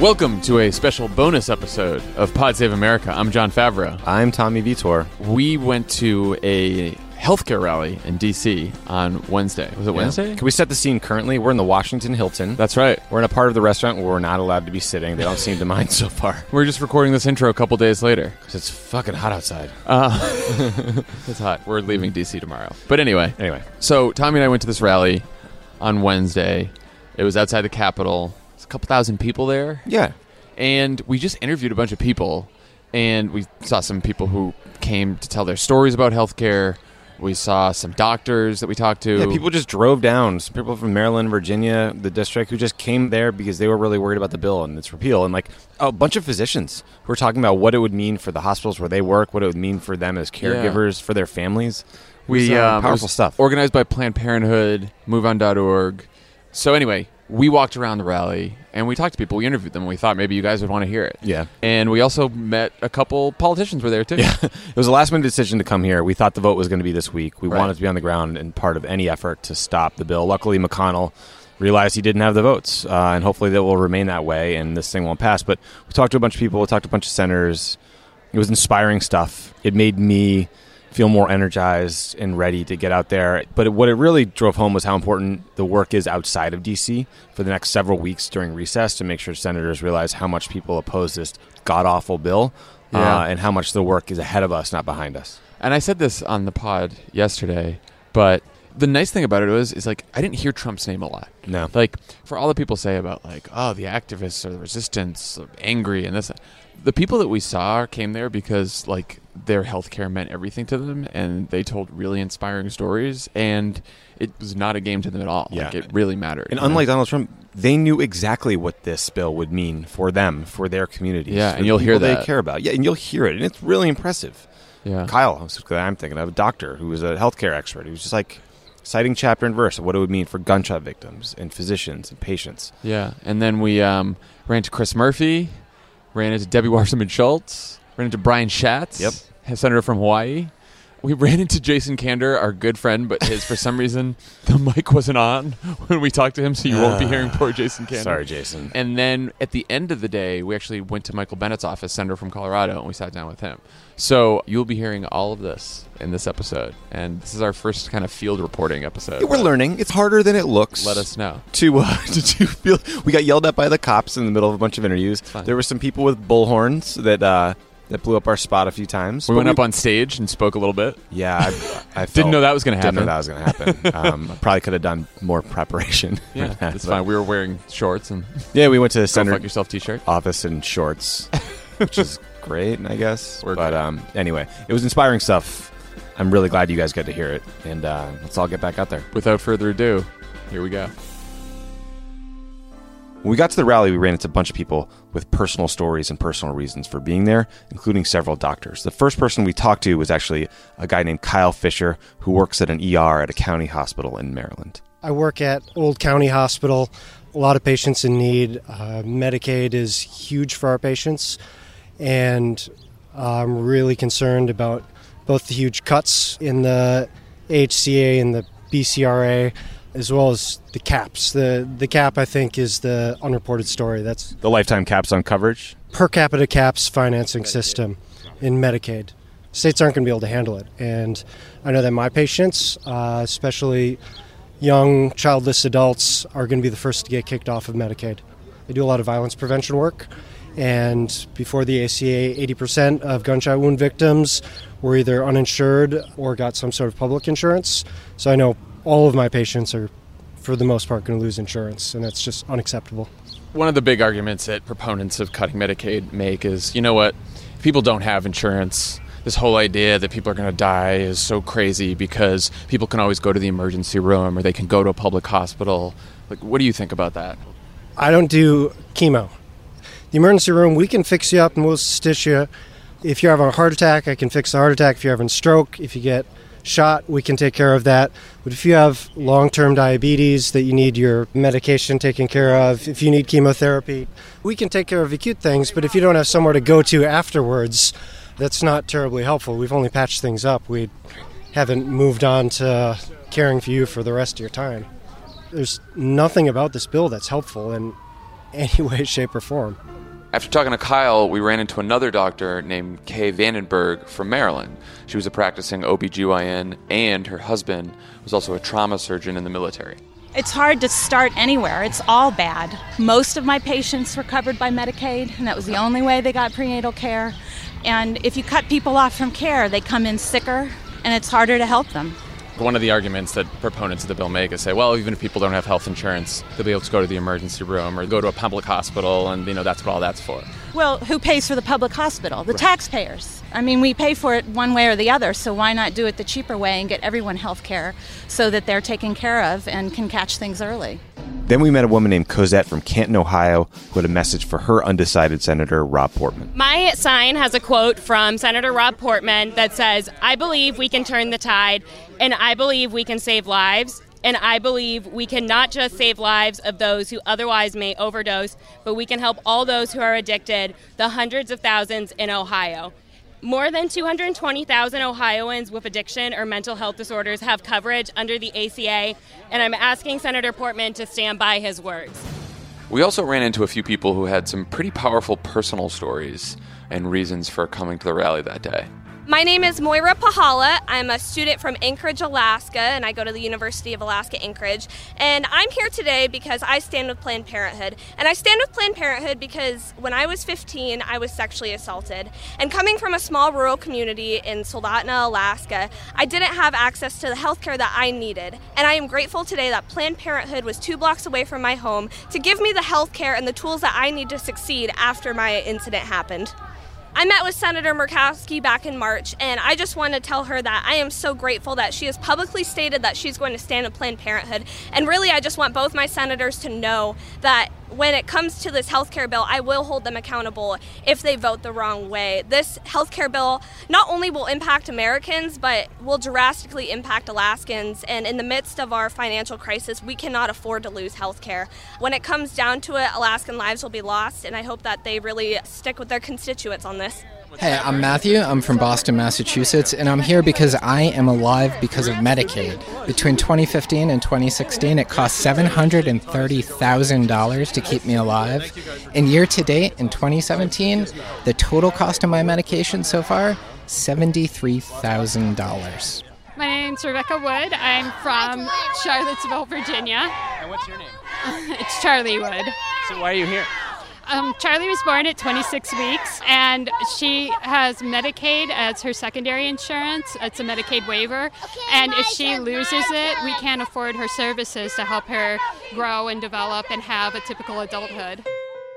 Welcome to a special bonus episode of Pod Save America. I'm John Favreau. I'm Tommy Vitor. We went to a healthcare rally in D.C. on Wednesday. Was it Wednesday? Can we set the scene currently? We're in the Washington Hilton. That's right. We're in a part of the restaurant where we're not allowed to be sitting. They don't seem to mind so far. We're just recording this intro a couple days later. Because it's fucking hot outside. It's hot. We're leaving D.C. tomorrow. But anyway. So Tommy and I went to this rally on Wednesday. It was outside the Capitol. It's a couple thousand people there. Yeah. And we just interviewed a bunch of people. And we saw some people who came to tell their stories about healthcare. We saw some doctors that we talked to. Yeah, people just drove down. Some people from Maryland, Virginia, the district, who just came there because they were really worried about the bill and its repeal. And a bunch of physicians who were talking about what it would mean for the hospitals where they work, what it would mean for them as caregivers, for their families. Powerful stuff. Organized by Planned Parenthood, MoveOn.org. So anyway, we walked around the rally and we talked to people. We interviewed them. And we thought maybe you guys would want to hear it. Yeah. And we also met a couple politicians were there too. Yeah. It was a last minute decision to come here. We thought the vote was going to be this week. We wanted to be on the ground and part of any effort to stop the bill. Luckily, McConnell realized he didn't have the votes. And hopefully that will remain that way and this thing won't pass. But we talked to a bunch of people. We talked to a bunch of senators. It was inspiring stuff. It made me feel more energized and ready to get out there. But what it really drove home was how important the work is outside of D.C. for the next several weeks during recess to make sure senators realize how much people oppose this god-awful bill and how much the work is ahead of us, not behind us. And I said this on the pod yesterday, but the nice thing about it is I didn't hear Trump's name a lot. No. For all the people say about the activists or the resistance, or angry and this, the people that we saw came there because their healthcare meant everything to them, and they told really inspiring stories, and it was not a game to them at all. Yeah. It really mattered. And unlike Donald Trump, they knew exactly what this bill would mean for them, for their communities. Yeah, and you'll hear that. They care about. Yeah, and you'll hear it, and it's really impressive. Yeah, Kyle, I'm thinking of a doctor who was a healthcare expert. He was just citing chapter and verse of what it would mean for gunshot victims and physicians and patients. Yeah, and then we ran to Chris Murphy, ran into Debbie Wasserman Schultz, ran into Brian Schatz, senator from Hawaii. We ran into Jason Kander, our good friend, but for some reason, the mic wasn't on when we talked to him, so you won't be hearing poor Jason Kander. Sorry, Jason. And then at the end of the day, we actually went to Michael Bennett's office, senator from Colorado, and we sat down with him. So you'll be hearing all of this in this episode, and this is our first kind of field reporting episode. We're learning. It's harder than it looks. Let us know. To field. We got yelled at by the cops in the middle of a bunch of interviews. There were some people with bullhorns that blew up our spot a few times. We went up on stage and spoke a little bit. Yeah. I didn't know that was going to happen. I probably could have done more preparation. Yeah, that's fine. We were wearing shorts. And yeah, we went to the Senator Fuck Yourself t-shirt. Office in shorts, which is great, I guess. Anyway, it was inspiring stuff. I'm really glad you guys got to hear it. And let's all get back out there. Without further ado, here we go. When we got to the rally, we ran into a bunch of people with personal stories and personal reasons for being there, including several doctors. The first person we talked to was actually a guy named Kyle Fisher, who works at an ER at a county hospital in Maryland. I work at Old County Hospital. A lot of patients in need. Medicaid is huge for our patients, and I'm really concerned about both the huge cuts in the AHCA and the BCRA, as well as the caps. The cap, I think, is the unreported story. That's the lifetime caps on coverage? Per capita caps financing system in Medicaid. States aren't going to be able to handle it. And I know that my patients, especially young childless adults, are going to be the first to get kicked off of Medicaid. I do a lot of violence prevention work. And before the ACA, 80% of gunshot wound victims were either uninsured or got some sort of public insurance. So I know all of my patients are, for the most part, going to lose insurance, and that's just unacceptable. One of the big arguments that proponents of cutting Medicaid make is, you know what, if people don't have insurance, this whole idea that people are going to die is so crazy because people can always go to the emergency room or they can go to a public hospital. Like, what do you think about that? I don't do chemo. The emergency room, we can fix you up and we'll stitch you. If you have a heart attack, I can fix the heart attack. If you're having a stroke, if you get shot, we can take care of that. But if you have long-term diabetes that you need your medication taken care of, if you need chemotherapy, we can take care of acute things. But if you don't have somewhere to go to afterwards, that's not terribly helpful. We've only patched things up. We haven't moved on to caring for you for the rest of your time. There's nothing about this bill that's helpful in any way, shape, or form. After talking to Kyle, we ran into another doctor named Kay Vandenberg from Maryland. She was a practicing OBGYN, and her husband was also a trauma surgeon in the military. It's hard to start anywhere. It's all bad. Most of my patients were covered by Medicaid, and that was the only way they got prenatal care. And if you cut people off from care, they come in sicker, and it's harder to help them. One of the arguments that proponents of the bill make is say, well, even if people don't have health insurance, they'll be able to go to the emergency room or go to a public hospital, and, you know, that's what all that's for. Well, who pays for the public hospital? The taxpayers. I mean, we pay for it one way or the other, so why not do it the cheaper way and get everyone health care so that they're taken care of and can catch things early? Then we met a woman named Cosette from Canton, Ohio, who had a message for her undecided Senator Rob Portman. My sign has a quote from Senator Rob Portman that says, "I believe we can turn the tide, and I believe we can save lives, and I believe we can not just save lives of those who otherwise may overdose, but we can help all those who are addicted, the hundreds of thousands in Ohio." More than 220,000 Ohioans with addiction or mental health disorders have coverage under the ACA, and I'm asking Senator Portman to stand by his words. We also ran into a few people who had some pretty powerful personal stories and reasons for coming to the rally that day. My name is Moira Pahala. I'm a student from Anchorage, Alaska, and I go to the University of Alaska, Anchorage. And I'm here today because I stand with Planned Parenthood. And I stand with Planned Parenthood because when I was 15, I was sexually assaulted. And coming from a small rural community in Soldotna, Alaska, I didn't have access to the health care that I needed. And I am grateful today that Planned Parenthood was 2 blocks away from my home to give me the health care and the tools that I need to succeed after my incident happened. I met with Senator Murkowski back in March, and I just want to tell her that I am so grateful that she has publicly stated that she's going to stand with Planned Parenthood. And really, I just want both my senators to know that when it comes to this health care bill, I will hold them accountable if they vote the wrong way. This health care bill not only will impact Americans, but will drastically impact Alaskans. And in the midst of our financial crisis, we cannot afford to lose health care. When it comes down to it, Alaskan lives will be lost, and I hope that they really stick with their constituents on this. Hey, I'm Matthew. I'm from Boston, Massachusetts, and I'm here because I am alive because of Medicaid. Between 2015 and 2016, it cost $730,000 to keep me alive. And year to date, in 2017, the total cost of my medication so far, $73,000. My name's Rebecca Wood. I'm from Charlottesville, Virginia. And what's your name? It's Charlie Wood. So why are you here? Charlie was born at 26 weeks, and she has Medicaid as her secondary insurance. It's a Medicaid waiver, and if she loses it, we can't afford her services to help her grow and develop and have a typical adulthood.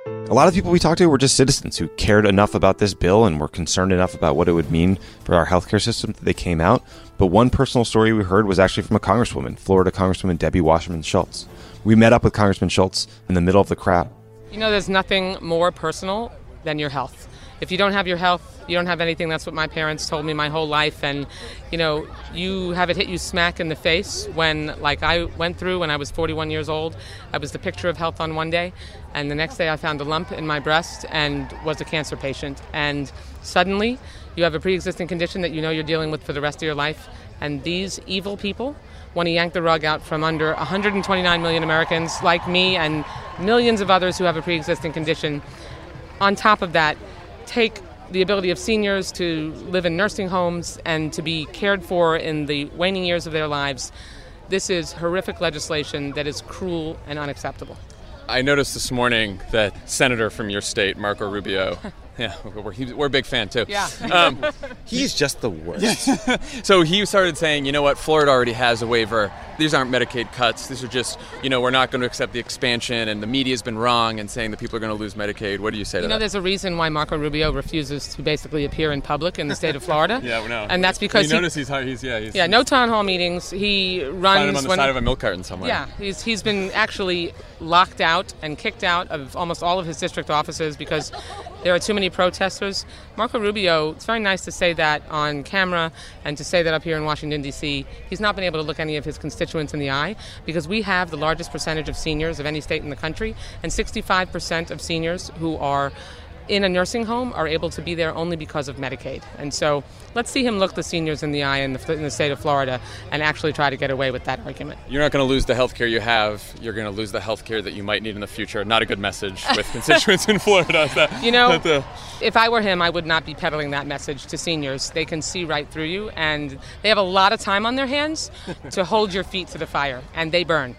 A lot of people we talked to were just citizens who cared enough about this bill and were concerned enough about what it would mean for our healthcare system that they came out. But one personal story we heard was actually from a congresswoman, Florida Congresswoman Debbie Wasserman Schultz. We met up with Congressman Schultz in the middle of the crowd. You know, there's nothing more personal than your health. If you don't have your health, you don't have anything. That's what my parents told me my whole life. And, you know, you have it hit you smack in the face when, like I went through when I was 41 years old, I was the picture of health on one day. And the next day I found a lump in my breast and was a cancer patient. And suddenly you have a pre-existing condition that you know you're dealing with for the rest of your life. And these evil people want to yank the rug out from under 129 million Americans like me and millions of others who have a pre-existing condition. On top of that, take the ability of seniors to live in nursing homes and to be cared for in the waning years of their lives. This is horrific legislation that is cruel and unacceptable. I noticed this morning that Senator from your state, Marco Rubio, yeah, we're a big fan, too. Yeah. He's just the worst. So he started saying, you know what, Florida already has a waiver. these aren't Medicaid cuts. These are just, you know, we're not going to accept the expansion, and the media's been wrong in saying that people are going to lose Medicaid. What do you say to that? You know, there's a reason why Marco Rubio refuses to basically appear in public in the state of Florida. Yeah, we know. And that's because he's no town hall meetings. He runs find him on the side of a milk carton somewhere. Yeah, he's been actually locked out and kicked out of almost all of his district offices because there are too many protesters. Marco Rubio, it's very nice to say that on camera and to say that up here in Washington, D.C. He's not been able to look any of his constituents in the eye because we have the largest percentage of seniors of any state in the country, and 65% of seniors who are in a nursing home are able to be there only because of Medicaid. And so let's see him look the seniors in the eye in the state of Florida and actually try to get away with that argument. You're not going to lose the health care you have. You're going to lose the health care that you might need in the future. Not a good message with constituents in Florida. If I were him, I would not be peddling that message to seniors. They can see right through you, and they have a lot of time on their hands to hold your feet to the fire, and they burn.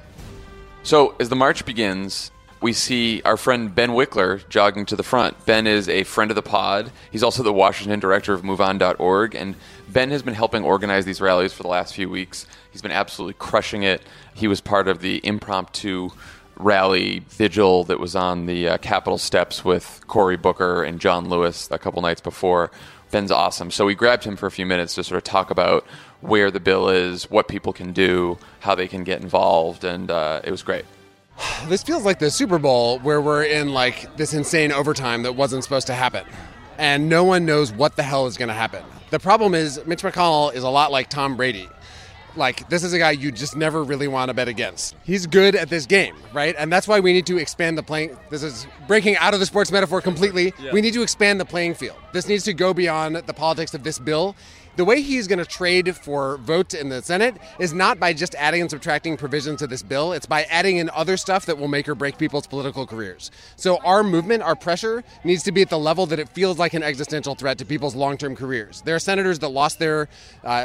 So as the march begins, we see our friend Ben Wickler jogging to the front. Ben is a friend of the pod. He's also the Washington director of MoveOn.org. And Ben has been helping organize these rallies for the last few weeks. He's been absolutely crushing it. He was part of the impromptu rally vigil that was on the Capitol steps with Cory Booker and John Lewis a couple nights before. Ben's awesome. So we grabbed him for a few minutes to sort of talk about where the bill is, what people can do, how they can get involved. And it was great. This feels like the Super Bowl, where we're in like this insane overtime that wasn't supposed to happen. And no one knows what the hell is going to happen. The problem is Mitch McConnell is a lot like Tom Brady. Like, this is a guy you just never really want to bet against. He's good at this game, right? And that's why we need to expand the playing. This is breaking out of the sports metaphor completely. Yeah. We need to expand the playing field. This needs to go beyond the politics of this bill. The way he's going to trade for votes in the Senate is not by just adding and subtracting provisions to this bill. It's by adding in other stuff that will make or break people's political careers. So our movement, our pressure, needs to be at the level that it feels like an existential threat to people's long-term careers. There are senators that lost their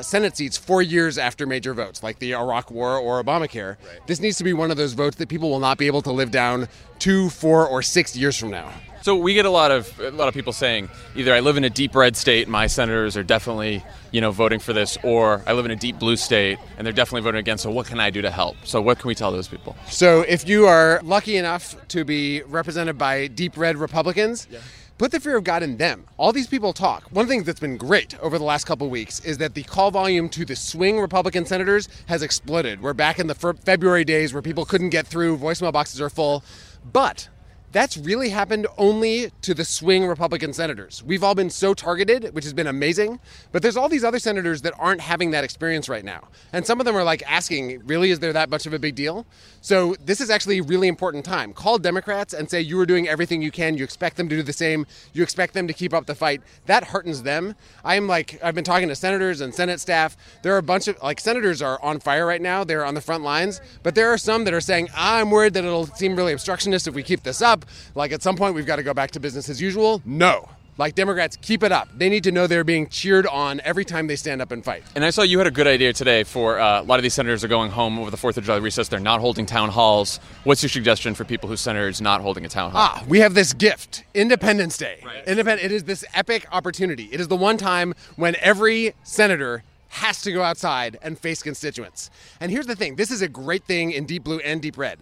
Senate seats 4 years after major votes, like the Iraq War or Obamacare. Right. This needs to be one of those votes that people will not be able to live down 2, 4, or 6 years from now. So we get a lot of people saying either I live in a deep red state and my senators are definitely, you know, voting for this, or I live in a deep blue state and they're definitely voting against. So what can I do to help? So what can we tell those people? So if you are lucky enough to be represented by deep red Republicans, yeah. Put the fear of God in them. All these people talk. One thing that's been great over the last couple of weeks is that the call volume to the swing Republican senators has exploded. We're back in the February days where people couldn't get through. Voicemail boxes are full. But that's really happened only to the swing Republican senators. We've all been so targeted, which has been amazing, but there's all these other senators that aren't having that experience right now. And some of them are like asking, really, is there that much of a big deal? So this is actually a really important time. Call Democrats and say you are doing everything you can. You expect them to do the same. You expect them to keep up the fight. That heartens them. I've been talking to senators and Senate staff. There are a bunch of, senators are on fire right now. They're on the front lines, but there are some that are saying, I'm worried that it'll seem really obstructionist if we keep this up. At some point, we've got to go back to business as usual. No. Democrats, keep it up. They need to know they're being cheered on every time they stand up and fight. And I saw you had a good idea today for a lot of these senators are going home over the 4th of July recess. They're not holding town halls. What's your suggestion for people whose senator is not holding a town hall? We have this gift, Independence Day. Right. It is this epic opportunity. It is the one time when every senator has to go outside and face constituents. And here's the thing. This is a great thing in deep blue and deep red.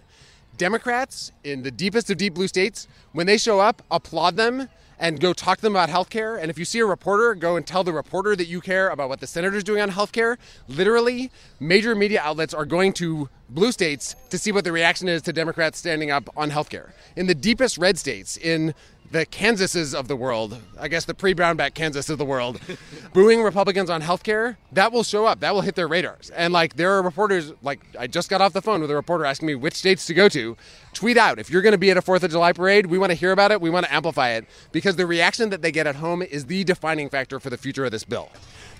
Democrats in the deepest of deep blue states, when they show up, applaud them and go talk to them about health care. And if you see a reporter, go and tell the reporter that you care about what the senator's doing on health care. Literally, major media outlets are going to blue states to see what the reaction is to Democrats standing up on health care. In the deepest red states, in the Kansases of the world, I guess the pre-Brownback Kansas of the world, booing Republicans on healthcare, that will show up. That will hit their radars. And there are reporters, I just got off the phone with a reporter asking me which states to go to. Tweet out, if you're going to be at a 4th of July parade, we want to hear about it, we want to amplify it, because the reaction that they get at home is the defining factor for the future of this bill.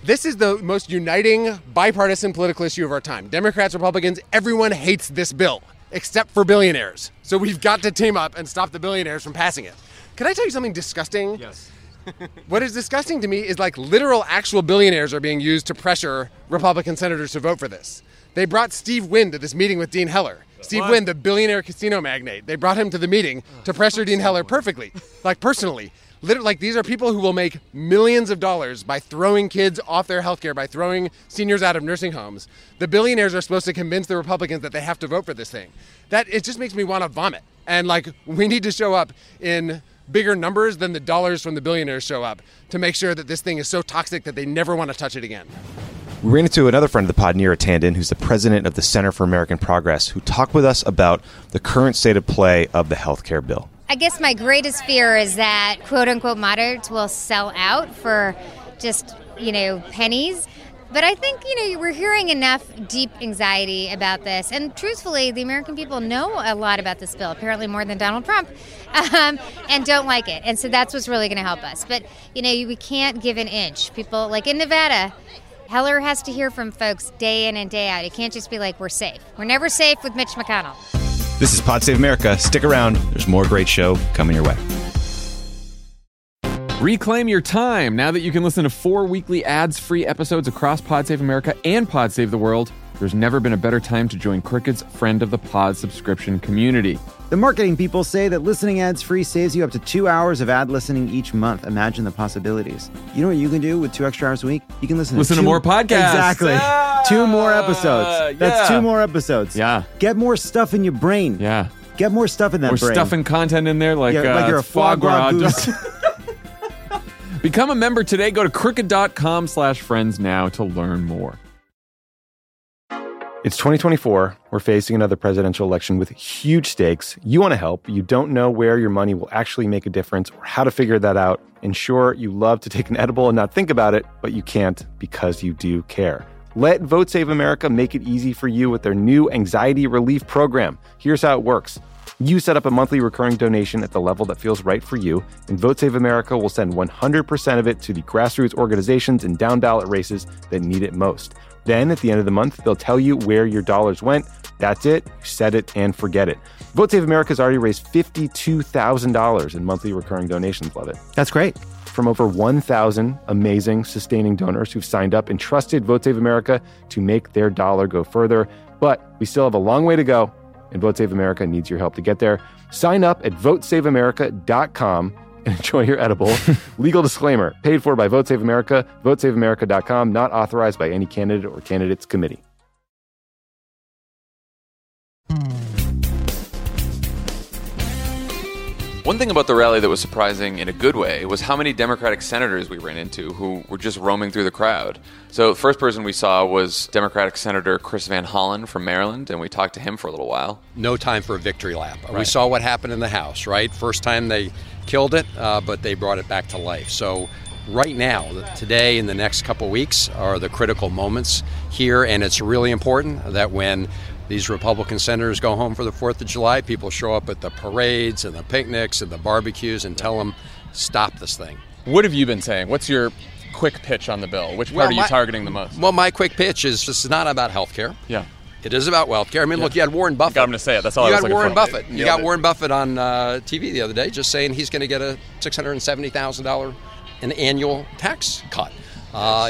This is the most uniting bipartisan political issue of our time. Democrats, Republicans, everyone hates this bill, except for billionaires. So we've got to team up and stop the billionaires from passing it. Can I tell you something disgusting? Yes. What is disgusting to me is literal actual billionaires are being used to pressure Republican senators to vote for this. They brought Steve Wynn to this meeting with Dean Heller. Steve Wynn, the billionaire casino magnate. They brought him to the meeting to pressure Dean Heller perfectly, personally. Literally, like, these are people who will make millions of dollars by throwing kids off their healthcare, by throwing seniors out of nursing homes. The billionaires are supposed to convince the Republicans that they have to vote for this thing. That it just makes me want to vomit. And like, we need to show up in bigger numbers than the dollars from the billionaires show up to make sure that this thing is so toxic that they never want to touch it again. We ran into another friend of the pod, Neera Tanden, who's the president of the Center for American Progress, who talked with us about the current state of play of the healthcare bill. I guess my greatest fear is that quote-unquote moderates will sell out for just, you know, pennies. But I think, you know, we're hearing enough deep anxiety about this. And truthfully, the American people know a lot about this bill, apparently more than Donald Trump, and don't like it. And so that's what's really going to help us. But, you know, we can't give an inch. People, like in Nevada, Heller has to hear from folks day in and day out. It can't just be like, we're safe. We're never safe with Mitch McConnell. This is Pod Save America. Stick around. There's more great show coming your way. Reclaim your time now that you can listen to 4 weekly ads-free episodes across Pod Save America and Pod Save the World. There's never been a better time to join Cricut's Friend of the Pod subscription community. The marketing people say that listening ads-free saves you up to 2 hours of ad listening each month. Imagine the possibilities. You know what you can do with 2 extra hours a week? You can listen to more podcasts. Exactly. 2 more episodes. That's 2 more episodes. Yeah. Get more stuff in your brain. Yeah. Get more stuff in that brain. We're stuffing content in there like you're a foie gras goose. Become a member today. Go to Cricut.com/friends now to learn more. It's 2024. We're facing another presidential election with huge stakes. You want to help. You don't know where your money will actually make a difference or how to figure that out. And sure, you love to take an edible and not think about it, but you can't because you do care. Let Vote Save America make it easy for you with their new anxiety relief program. Here's how it works. You set up a monthly recurring donation at the level that feels right for you, and Vote Save America will send 100% of it to the grassroots organizations and down-ballot races that need it most. Then, at the end of the month, they'll tell you where your dollars went. That's it. You set it and forget it. Vote Save America has already raised $52,000 in monthly recurring donations. Love it. That's great. From over 1,000 amazing, sustaining donors who've signed up and trusted Vote Save America to make their dollar go further. But we still have a long way to go, and Vote Save America needs your help to get there. Sign up at votesaveamerica.com and enjoy your edible. Legal disclaimer, paid for by Vote Save America, votesaveamerica.com, not authorized by any candidate or candidates committee. One thing about the rally that was surprising in a good way was how many Democratic senators we ran into who were just roaming through the crowd. So the first person we saw was Democratic Senator Chris Van Hollen from Maryland, and we talked to him for a little while. No time for a victory lap. Right. We saw what happened in the House, right? First time they killed it, but they brought it back to life. So right now, today and the next couple weeks are the critical moments here, and it's really important that when these Republican senators go home for the 4th of July, people show up at the parades and the picnics and the barbecues and tell them, stop this thing. What have you been saying? What's your quick pitch on the bill? Which part are you targeting the most? Well, my quick pitch is this is not about health care. Yeah. It is about wealth care. I mean, look, you had Warren Buffett. Got him to say it. That's all I was looking for. You got Warren Buffett on TV the other day just saying he's going to get a $670,000 an annual tax cut.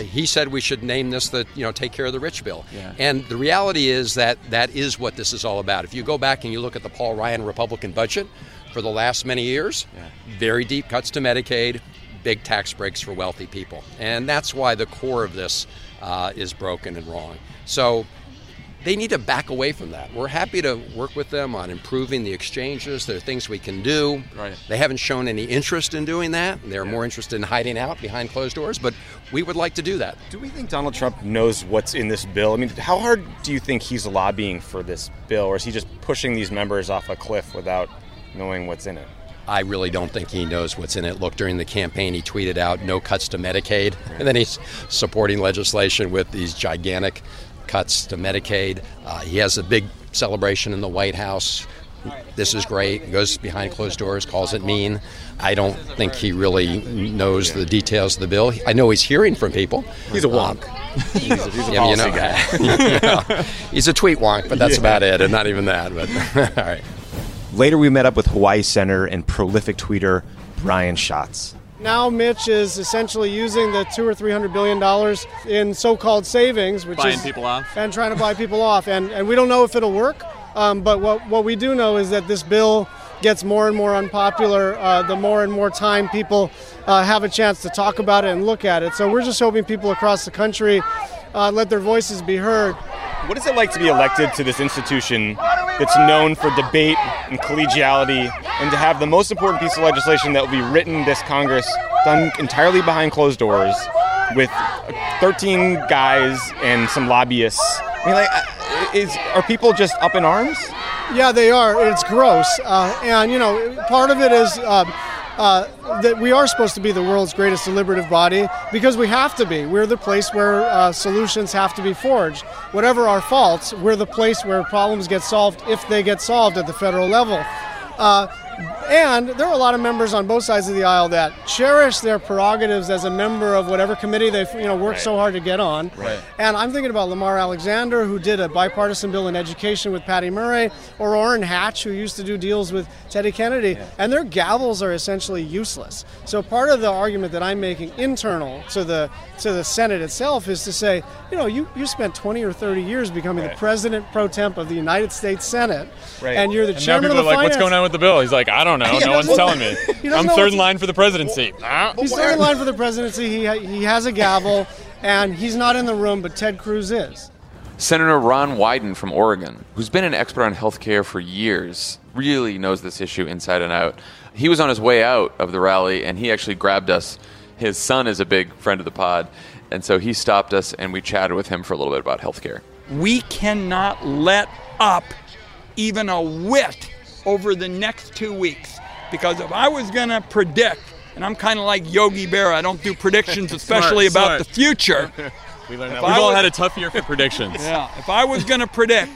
He said we should name this the, you know, Take Care of the Rich bill. Yeah. And the reality is that that is what this is all about. If you go back and you look at the Paul Ryan Republican budget for the last many years, very deep cuts to Medicaid, big tax breaks for wealthy people. And that's why the core of this is broken and wrong. So they need to back away from that. We're happy to work with them on improving the exchanges. There are things we can do. Right. They haven't shown any interest in doing that. They're more interested in hiding out behind closed doors, but we would like to do that. Do we think Donald Trump knows what's in this bill? I mean, how hard do you think he's lobbying for this bill, or is he just pushing these members off a cliff without knowing what's in it? I really don't think he knows what's in it. Look, during the campaign, he tweeted out, no cuts to Medicaid, and then he's supporting legislation with these gigantic cuts to Medicaid. He has a big celebration in the White House. This is great. Goes behind closed doors, calls it mean. I don't think he really knows the details of the bill. I know he's hearing from people. He's a wonk. He's a policy guy. He's a tweet wonk, but that's about it, and not even that. But all right. Later, we met up with Hawaii Senator and prolific tweeter Brian Schatz. Now Mitch is essentially using the $200 or $300 billion in so-called savings, which buying people off, and trying to buy people off, and we don't know if it'll work. But what we do know is that this bill gets more and more unpopular, the more and more time people have a chance to talk about it and look at it. So we're just hoping people across the country let their voices be heard. What is it like to be elected to this institution that's known for debate and collegiality, and to have the most important piece of legislation that will be written this Congress done entirely behind closed doors with 13 guys and some lobbyists? I mean, like, are people just up in arms? Yeah, they are. It's gross. And, you know, part of it is that we are supposed to be the world's greatest deliberative body because we have to be. We're the place where solutions have to be forged. Whatever our faults, we're the place where problems get solved if they get solved at the federal level. And there are a lot of members on both sides of the aisle that cherish their prerogatives as a member of whatever committee they've worked so hard to get on. Right. And I'm thinking about Lamar Alexander, who did a bipartisan bill in education with Patty Murray, or Orrin Hatch, who used to do deals with Teddy Kennedy. Yeah. And their gavels are essentially useless. So part of the argument that I'm making internal to the Senate itself is to say, you spent 20 or 30 years becoming the president pro temp of the United States Senate, and you're the chairman of the Finance. What's going on with the bill? He's like, I don't know. Yeah, no one's telling me. I'm third in line for the presidency. He's third in line for the presidency. He has a gavel, and he's not in the room, but Ted Cruz is. Senator Ron Wyden from Oregon, who's been an expert on health care for years, really knows this issue inside and out. He was on his way out of the rally, and he actually grabbed us. His son is a big friend of the pod, and so he stopped us, and we chatted with him for a little bit about health care. We cannot let up even a whit over the next 2 weeks, because if I was going to predict, and I'm kind of like Yogi Berra, I don't do predictions, especially about the future. We learned that. We've all had a tough year for predictions. Yeah, if I was going to predict,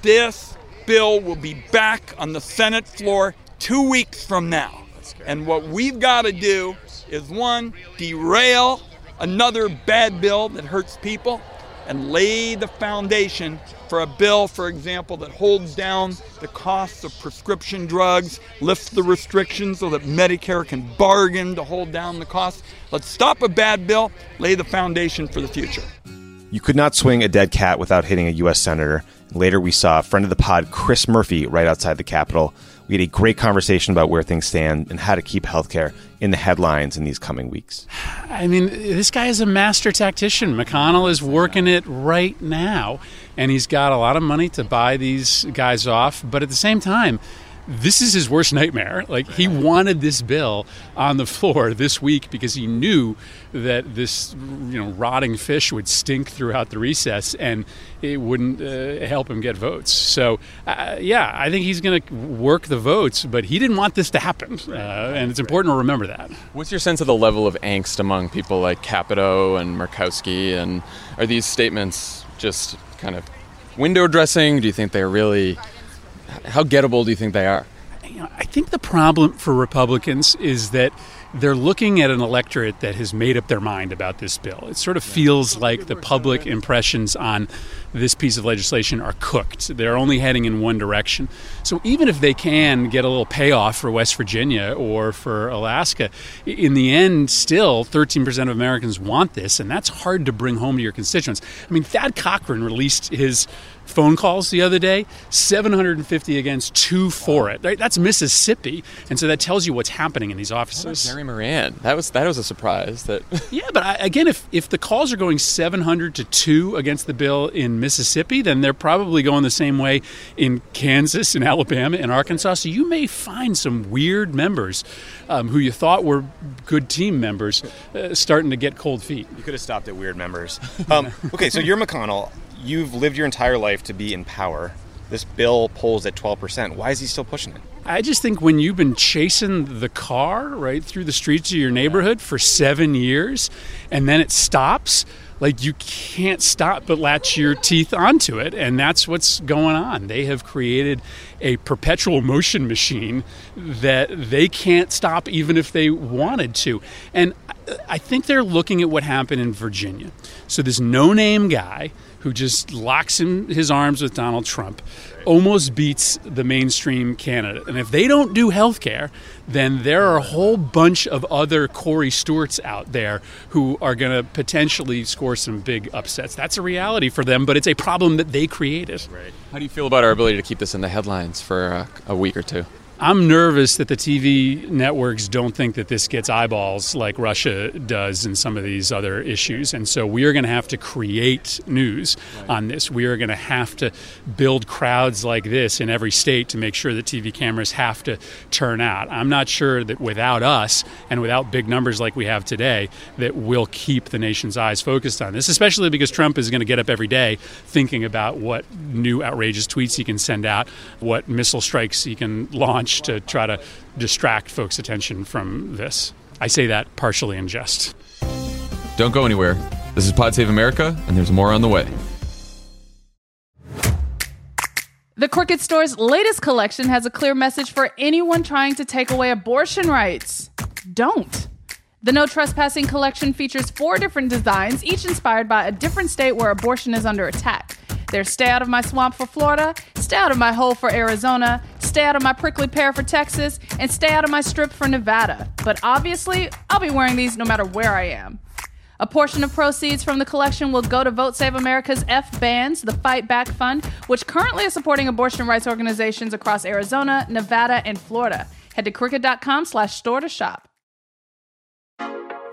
this bill will be back on the Senate floor 2 weeks from now. And what we've got to do is, one, derail another bad bill that hurts people, and lay the foundation for a bill, for example, that holds down the costs of prescription drugs, lifts the restrictions so that Medicare can bargain to hold down the costs. Let's stop a bad bill, lay the foundation for the future. You could not swing a dead cat without hitting a U.S. senator. Later, we saw a friend of the pod, Chris Murphy, right outside the Capitol. We had a great conversation about where things stand and how to keep healthcare in the headlines in these coming weeks. I mean, this guy is a master tactician. McConnell is working it right now, and he's got a lot of money to buy these guys off. But at the same time, this is his worst nightmare. Like, he wanted this bill on the floor this week because he knew that this, rotting fish would stink throughout the recess and it wouldn't help him get votes. So, I think he's going to work the votes, but he didn't want this to happen. And it's important to remember that. What's your sense of the level of angst among people like Capito and Murkowski? And are these statements just kind of window dressing? Do you think they're really... How gettable do you think they are? I think the problem for Republicans is that they're looking at an electorate that has made up their mind about this bill. It sort of feels like the public impressions on this piece of legislation are cooked. They're only heading in one direction. So even if they can get a little payoff for West Virginia or for Alaska, in the end, still 13% of Americans want this, and that's hard to bring home to your constituents. I mean, Thad Cochran released his phone calls the other day, 750 against, 2 for it. That's Mississippi, and so that tells you what's happening in these offices. Jerry Moran, that was a surprise. That yeah, but again, if the calls are going 700-2 against the bill in Mississippi, then they're probably going the same way in Kansas, in Alabama, in Arkansas. So you may find some weird members who you thought were good team members starting to get cold feet. You could have stopped at weird members. Okay, so you're McConnell. You've lived your entire life to be in power. This bill polls at 12%. Why is he still pushing it? I just think when you've been chasing the car right through the streets of your neighborhood for 7 years, and then it stops, like, you can't stop but latch your teeth onto it. And that's what's going on. They have created a perpetual motion machine that they can't stop even if they wanted to. And I think they're looking at what happened in Virginia. So this no-name guy who just locks in his arms with Donald Trump almost beats the mainstream candidate. And if they don't do health care, then there are a whole bunch of other Corey Stewarts out there who are going to potentially score some big upsets. That's a reality for them, but it's a problem that they created. Right. How do you feel about our ability to keep this in the headlines for a week or two? I'm nervous that the TV networks don't think that this gets eyeballs like Russia does in some of these other issues. And so we are going to have to create news on this. We are going to have to build crowds like this in every state to make sure that TV cameras have to turn out. I'm not sure that without us and without big numbers like we have today, that we'll keep the nation's eyes focused on this, especially because Trump is going to get up every day thinking about what new outrageous tweets he can send out, what missile strikes he can launch to try to distract folks' attention from this. I say that partially in jest. Don't go anywhere. This is Pod Save America, and there's more on the way. The Crooked Store's latest collection has a clear message for anyone trying to take away abortion rights. Don't. The No Trespassing collection features 4 different designs, each inspired by a different state where abortion is under attack. There's Stay Out of My Swamp for Florida, Stay Out of My Hole for Arizona, Stay Out of My Prickly Pear for Texas, and Stay Out of My Strip for Nevada. But obviously, I'll be wearing these no matter where I am. A portion of proceeds from the collection will go to Vote Save America's F-Bands, the Fight Back Fund, which currently is supporting abortion rights organizations across Arizona, Nevada, and Florida. Head to crooked.com/store to shop.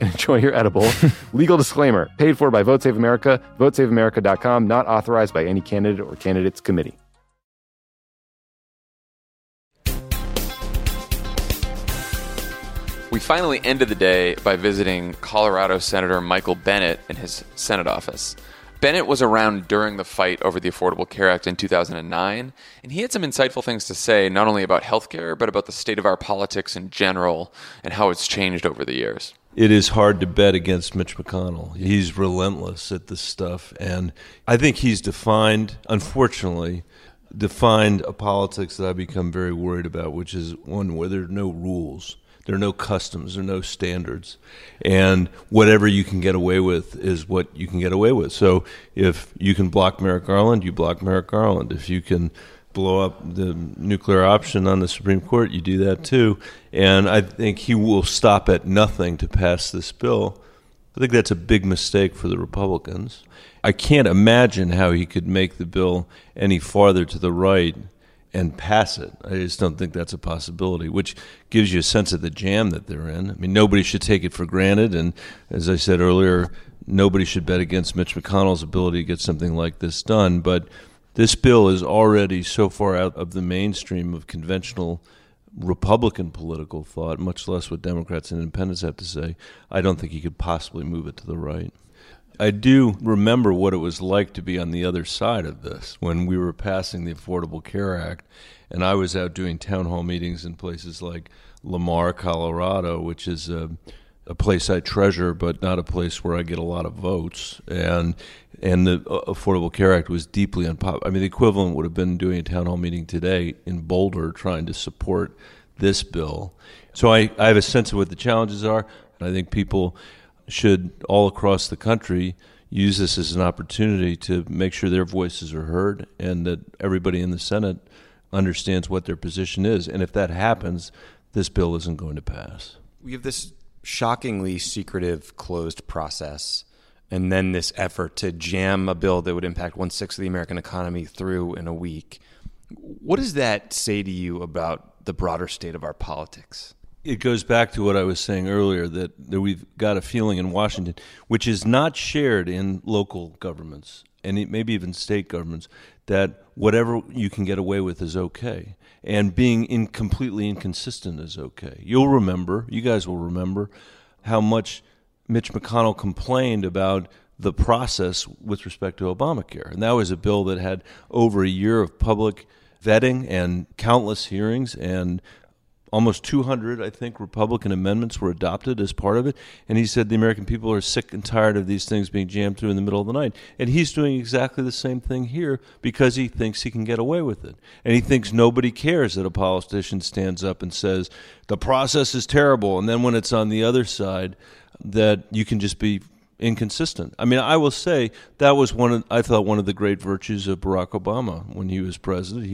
and enjoy your edible. Legal disclaimer, paid for by Vote Save America, votesaveamerica.com, not authorized by any candidate or candidates committee. We finally ended the day by visiting Colorado Senator Michael Bennet in his Senate office. Bennett was around during the fight over the Affordable Care Act in 2009, and he had some insightful things to say, not only about healthcare, but about the state of our politics in general and how it's changed over the years. It is hard to bet against Mitch McConnell. He's relentless at this stuff, and I think he's defined, unfortunately, a politics that I've become very worried about, which is one where there are no rules. There are no customs, there are no standards, and whatever you can get away with is what you can get away with. So if you can block Merrick Garland, you block Merrick Garland. If you can blow up the nuclear option on the Supreme Court, you do that too. And I think he will stop at nothing to pass this bill. I think that's a big mistake for the Republicans. I can't imagine how he could make the bill any farther to the right and pass it. I just don't think that's a possibility, which gives you a sense of the jam that they're in. I mean, nobody should take it for granted, and as I said earlier, nobody should bet against Mitch McConnell's ability to get something like this done, but this bill is already so far out of the mainstream of conventional Republican political thought, much less what Democrats and independents have to say. I don't think you could possibly move it to the right. I do remember what it was like to be on the other side of this when we were passing the Affordable Care Act, and I was out doing town hall meetings in places like Lamar, Colorado, which is a place I treasure but not a place where I get a lot of votes, and the Affordable Care Act was deeply unpopular. I mean, the equivalent would have been doing a town hall meeting today in Boulder trying to support this bill. So I have a sense of what the challenges are, and I think people should all across the country use this as an opportunity to make sure their voices are heard and that everybody in the Senate understands what their position is. And if that happens, this bill isn't going to pass. We have this shockingly secretive, closed process, and then this effort to jam a bill that would impact 1/6 of the American economy through in a week. What does that say to you about the broader state of our politics? It goes back to what I was saying earlier, that we've got a feeling in Washington, which is not shared in local governments and maybe even state governments, that whatever you can get away with is okay. And being completely inconsistent is okay. You guys will remember how much Mitch McConnell complained about the process with respect to Obamacare. And that was a bill that had over a year of public vetting and countless hearings, and almost 200, I think, Republican amendments were adopted as part of it. And he said the American people are sick and tired of these things being jammed through in the middle of the night. And he's doing exactly the same thing here because he thinks he can get away with it. And he thinks nobody cares that a politician stands up and says, the process is terrible. And then when it's on the other side, that you can just be inconsistent. I mean, I will say that was one of the great virtues of Barack Obama when he was president.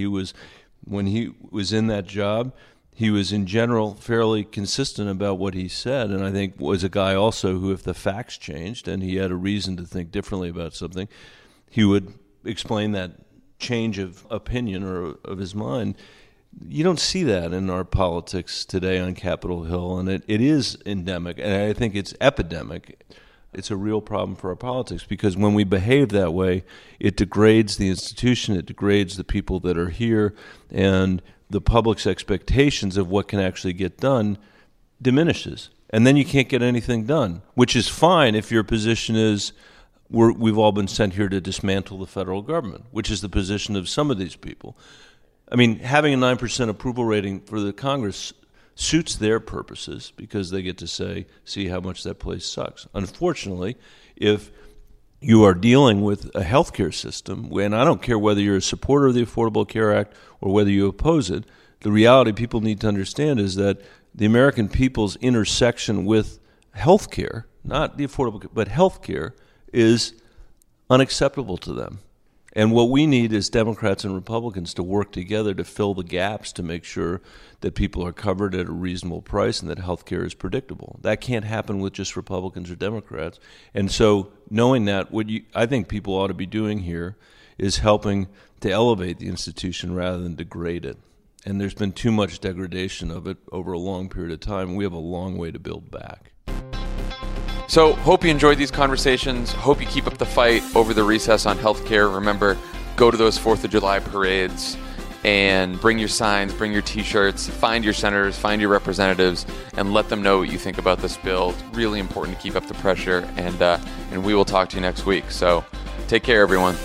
When he was in that job, he was in general fairly consistent about what he said, and I think was a guy also who, if the facts changed and he had a reason to think differently about something, he would explain that change of opinion or of his mind. You don't see that in our politics today on Capitol Hill, and it is endemic, and I think it's epidemic. It's a real problem for our politics, because when we behave that way, it degrades the institution, it degrades the people that are here, and the public's expectations of what can actually get done diminishes. And then you can't get anything done, which is fine if your position is we've all been sent here to dismantle the federal government, which is the position of some of these people. I mean, having a 9% approval rating for the Congress suits their purposes because they get to say, see how much that place sucks. Unfortunately, if you are dealing with a healthcare system, and I don't care whether you're a supporter of the Affordable Care Act or whether you oppose it, the reality people need to understand is that the American people's intersection with healthcare, not the Affordable Care, but healthcare, is unacceptable to them. And what we need is Democrats and Republicans to work together to fill the gaps to make sure that people are covered at a reasonable price and that health care is predictable. That can't happen with just Republicans or Democrats. And so knowing that, I think people ought to be doing here is helping to elevate the institution rather than degrade it. And there's been too much degradation of it over a long period of time. We have a long way to build back. So, hope you enjoyed these conversations. Hope you keep up the fight over the recess on healthcare. Remember, go to those 4th of July parades and bring your signs, bring your T-shirts, find your senators, find your representatives, and let them know what you think about this bill. It's really important to keep up the pressure, and we will talk to you next week. So, take care, everyone.